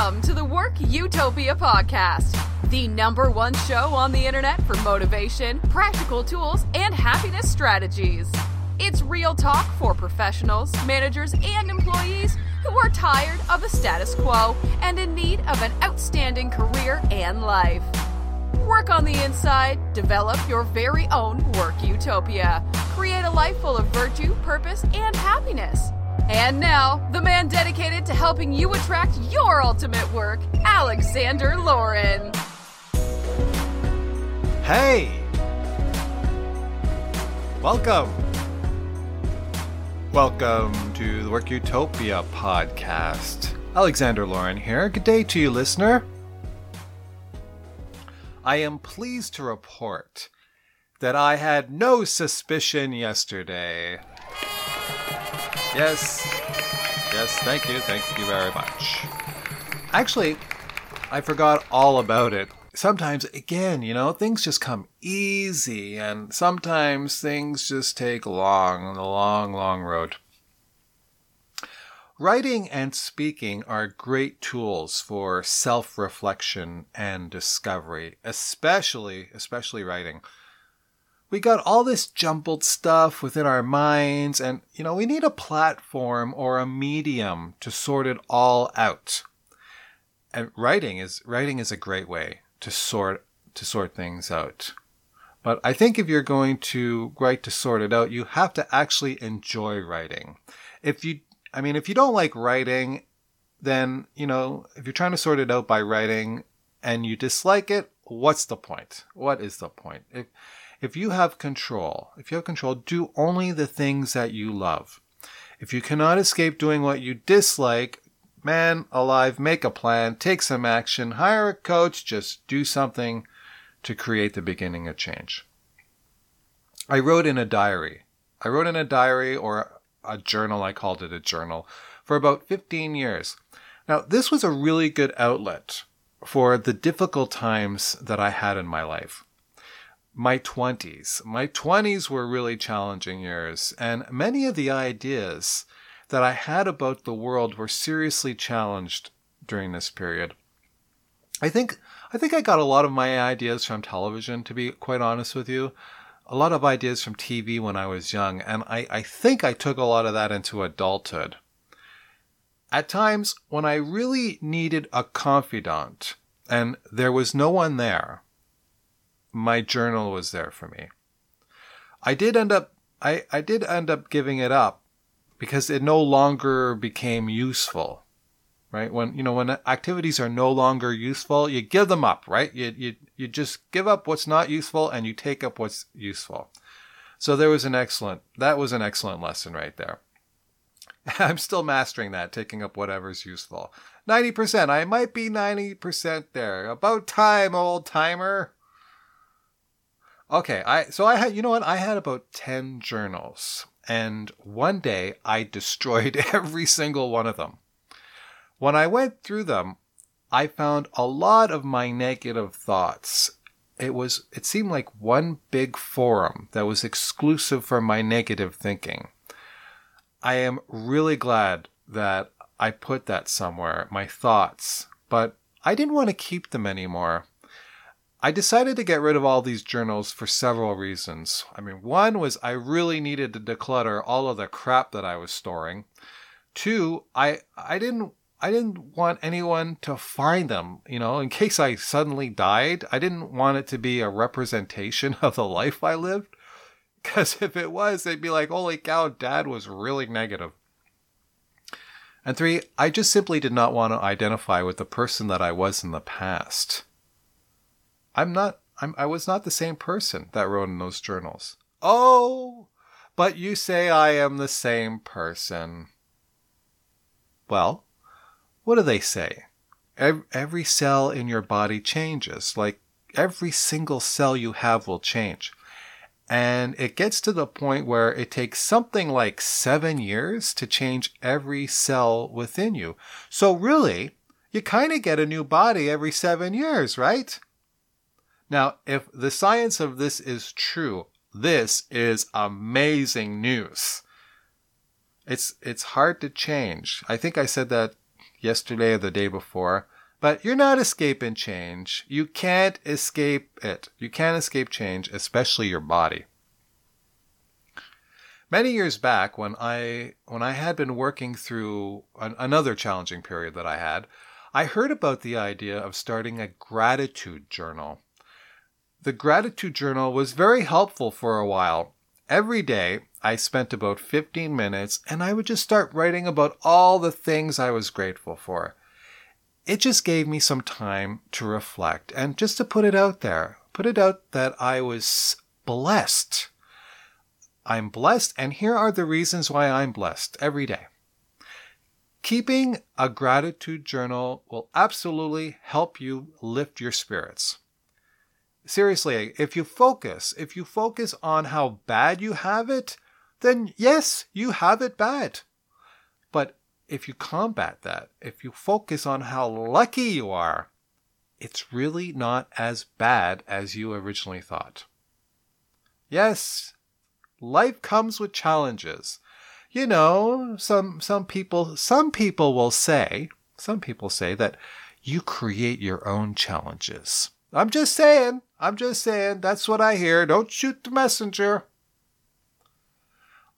Welcome to the Work Utopia podcast, the #1 show on the internet for motivation, practical tools, and happiness strategies. It's real talk for professionals, managers, and employees who are tired of the status quo and in need of an outstanding career and life. Work on the inside, develop your very own Work Utopia, create a life full of virtue, purpose, and happiness. And now, the man dedicated to helping you attract your ultimate work, Alexander Lauren. Hey! Welcome! Welcome to the Work Utopia podcast. Alexander Lauren here. Good day to you, listener. I am pleased to report that I had no suspicion yesterday. Yes, thank you very much. Actually, I forgot all about it. Sometimes, again, things just come easy, and sometimes things just take the long road. Writing and speaking are great tools for self-reflection and discovery, especially writing. We got all this jumbled stuff within our minds, and, we need a platform or a medium to sort it all out. And writing is a great way to sort things out. But I think if you're going to write to sort it out, you have to actually enjoy writing. If you don't like writing, then, if you're trying to sort it out by writing and you dislike it, what's the point? What is the point? If you have control, do only the things that you love. If you cannot escape doing what you dislike, man alive, make a plan, take some action, hire a coach, just do something to create the beginning of change. I wrote in a diary or a journal, I called it a journal, for about 15 years. Now, this was a really good outlet for the difficult times that I had in my life. My 20s were really challenging years, and many of the ideas that I had about the world were seriously challenged during this period. I think I got a lot of my ideas from television, to be quite honest with you. A lot of ideas from TV when I was young, and I think I took a lot of that into adulthood. At times when I really needed a confidant, and there was no one there, my journal was there for me. I did end up giving it up because it no longer became useful, right? When activities are no longer useful, you give them up, right? You just give up what's not useful and you take up what's useful. So that was an excellent lesson right there. I'm still mastering that, taking up whatever's useful. 90%, I might be 90% there. About time, old timer. Okay, I had about 10 journals, and one day I destroyed every single one of them. When I went through them, I found a lot of my negative thoughts. It seemed like one big forum that was exclusive for my negative thinking. I am really glad that I put that somewhere, my thoughts, but I didn't want to keep them anymore. I decided to get rid of all these journals for several reasons. One was I really needed to declutter all of the crap that I was storing. Two, I didn't want anyone to find them, in case I suddenly died. I didn't want it to be a representation of the life I lived, because if it was, they'd be like, holy cow, Dad was really negative. And three, I just simply did not want to identify with the person that I was in the past. I was not the same person that wrote in those journals. Oh, but you say I am the same person. Well, what do they say? Every cell in your body changes. Like, every single cell you have will change. And it gets to the point where it takes something like 7 years to change every cell within you. So really, you kind of get a new body every 7 years, right? Now, if the science of this is true, this is amazing news. It's hard to change. I think I said that yesterday or the day before, but you're not escaping change. You can't escape it. You can't escape change, especially your body. Many years back, when I had been working through another challenging period that I had, I heard about the idea of starting a gratitude journal. The gratitude journal was very helpful for a while. Every day, I spent about 15 minutes, and I would just start writing about all the things I was grateful for. It just gave me some time to reflect and just to put it out there, put it out that I was blessed. I'm blessed, and here are the reasons why I'm blessed every day. Keeping a gratitude journal will absolutely help you lift your spirits. Seriously, if you focus on how bad you have it, then yes, you have it bad. But if you combat that, if you focus on how lucky you are, it's really not as bad as you originally thought. Yes, life comes with challenges. You know, some people say that you create your own challenges. I'm just saying, that's what I hear. Don't shoot the messenger.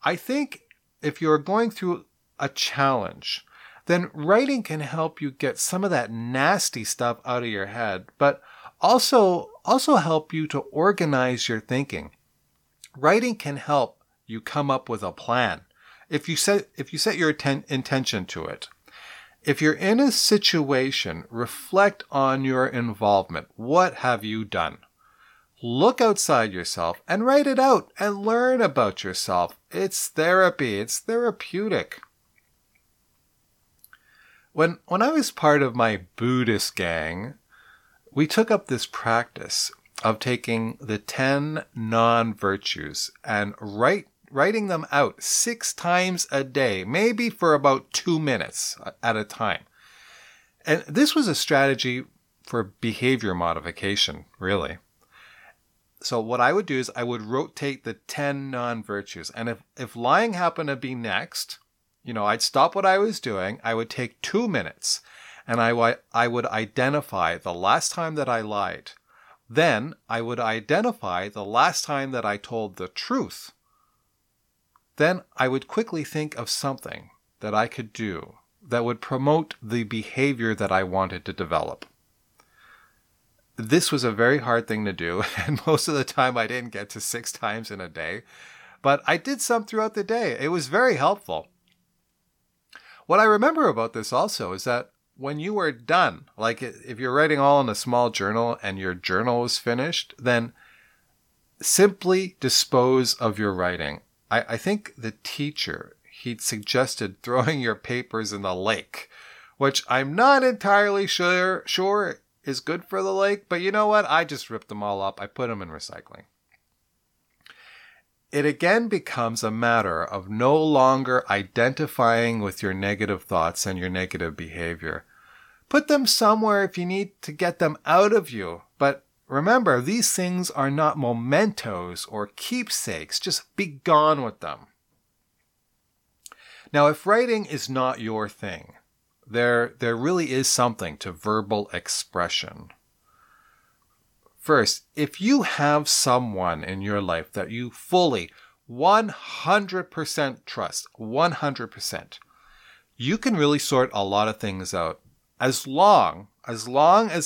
I think if you're going through a challenge, then writing can help you get some of that nasty stuff out of your head, but also help you to organize your thinking. Writing can help you come up with a plan if you set your intention to it. If you're in a situation, reflect on your involvement. What have you done? Look outside yourself and write it out and learn about yourself. It's therapy. It's therapeutic. When I was part of my Buddhist gang, we took up this practice of taking the 10 non-virtues and writing them out 6 times a day, maybe for about 2 minutes at a time. And this was a strategy for behavior modification, really. So what I would do is I would rotate the 10 non-virtues. And if lying happened to be next, you know, I'd stop what I was doing. I would take 2 minutes and I would identify the last time that I lied. Then I would identify the last time that I told the truth. Then I would quickly think of something that I could do that would promote the behavior that I wanted to develop. This was a very hard thing to do, and most of the time I didn't get to 6 times in a day, but I did some throughout the day. It was very helpful. What I remember about this also is that when you were done, like if you're writing all in a small journal and your journal is finished, then simply dispose of your writing. I think the teacher, he'd suggested throwing your papers in the lake, which I'm not entirely sure is good for the lake, but you know what? I just ripped them all up. I put them in recycling. It again becomes a matter of no longer identifying with your negative thoughts and your negative behavior. Put them somewhere if you need to get them out of you. But remember, these things are not mementos or keepsakes. Just be gone with them. Now, if writing is not your thing, there really is something to verbal expression. First, if you have someone in your life that you fully 100% trust, 100%, you can really sort a lot of things out as long as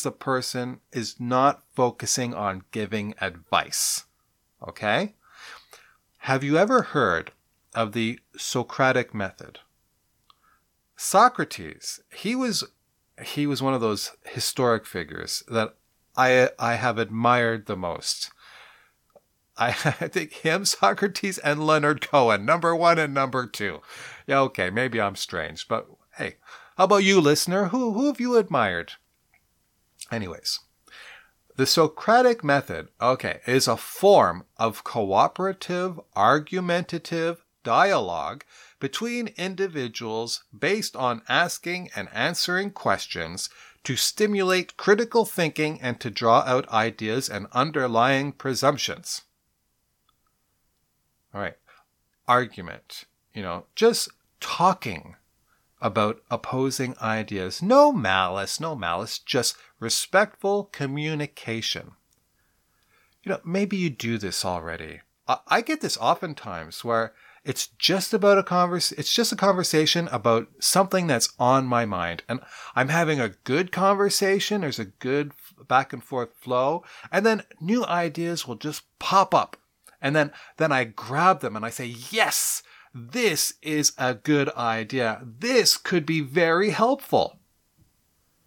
the person is not focusing on giving advice. Okay? Have you ever heard of the Socratic method? Socrates, he was one of those historic figures that I have admired the most. I think him, Socrates, and Leonard Cohen, number 1 and number 2. Yeah, okay, maybe I'm strange, but hey, how about you, listener? Who have you admired? Anyways, the Socratic method, okay, is a form of cooperative, argumentative dialogue between individuals based on asking and answering questions to stimulate critical thinking and to draw out ideas and underlying presumptions. All right. Argument. You know, just talking. about opposing ideas. No malice, just respectful communication. You know, maybe you do this already. I get this oftentimes where it's just about a conversation about something that's on my mind. And I'm having a good conversation. There's a good back and forth flow. And then new ideas will just pop up. And then I grab them and I say, yes, this is a good idea. This could be very helpful.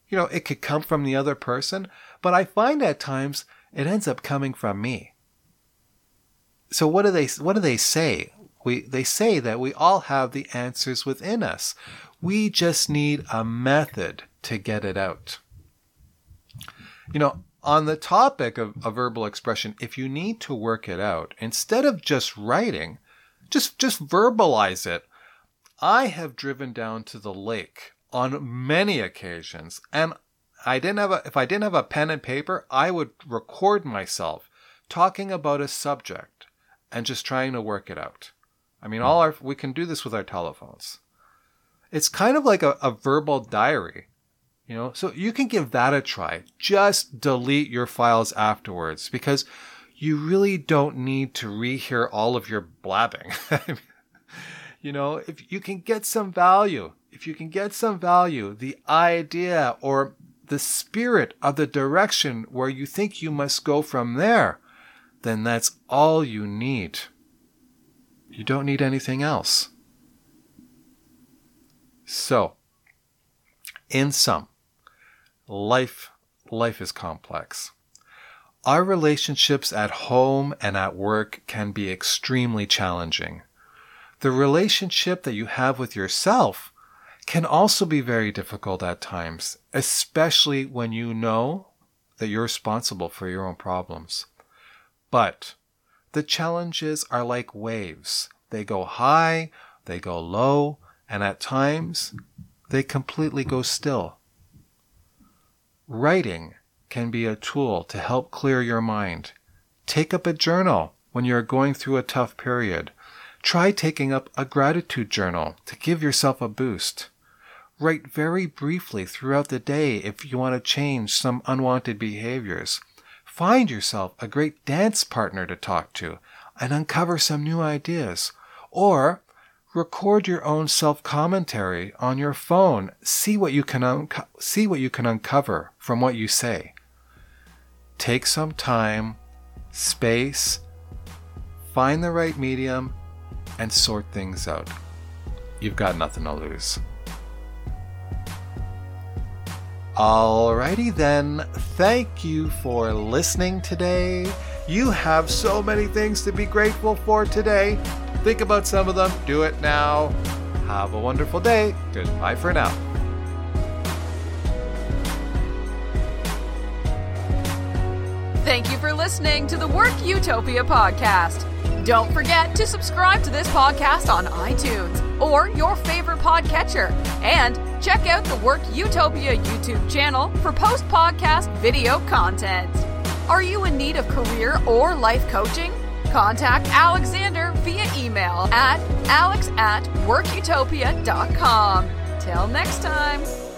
You know, it could come from the other person, but I find at times it ends up coming from me. So what do they say? They say that we all have the answers within us. We just need a method to get it out. You know, on the topic of a verbal expression, if you need to work it out, instead of just writing, just verbalize it. I have driven down to the lake on many occasions, and if I didn't have a pen and paper, I would record myself talking about a subject and just trying to work it out. I mean, we can do this with our telephones. It's kind of like a verbal diary, you know, so you can give that a try. Just delete your files afterwards because you really don't need to rehear all of your blabbing. You know, if you can get some value, the idea or the spirit of the direction where you think you must go from there, then that's all you need. You don't need anything else. So, in sum, life is complex. Our relationships at home and at work can be extremely challenging. The relationship that you have with yourself can also be very difficult at times, especially when you know that you're responsible for your own problems. But the challenges are like waves. They go high, they go low, and at times they completely go still. Writing can be a tool to help clear your mind. Take up a journal when you're going through a tough period. Try taking up a gratitude journal to give yourself a boost. Write very briefly throughout the day if you want to change some unwanted behaviors. Find yourself a great dance partner to talk to and uncover some new ideas. Or record your own self-commentary on your phone. See what you can uncover from what you say. Take some time, space, find the right medium, and sort things out. You've got nothing to lose. Alrighty then, thank you for listening today. You have so many things to be grateful for today. Think about some of them, do it now. Have a wonderful day. Goodbye for now. Thank you for listening to the Work Utopia podcast. Don't forget to subscribe to this podcast on iTunes or your favorite podcatcher. And check out the Work Utopia YouTube channel for post-podcast video content. Are you in need of career or life coaching? Contact Alexander via email at alex@workutopia.com. Till next time.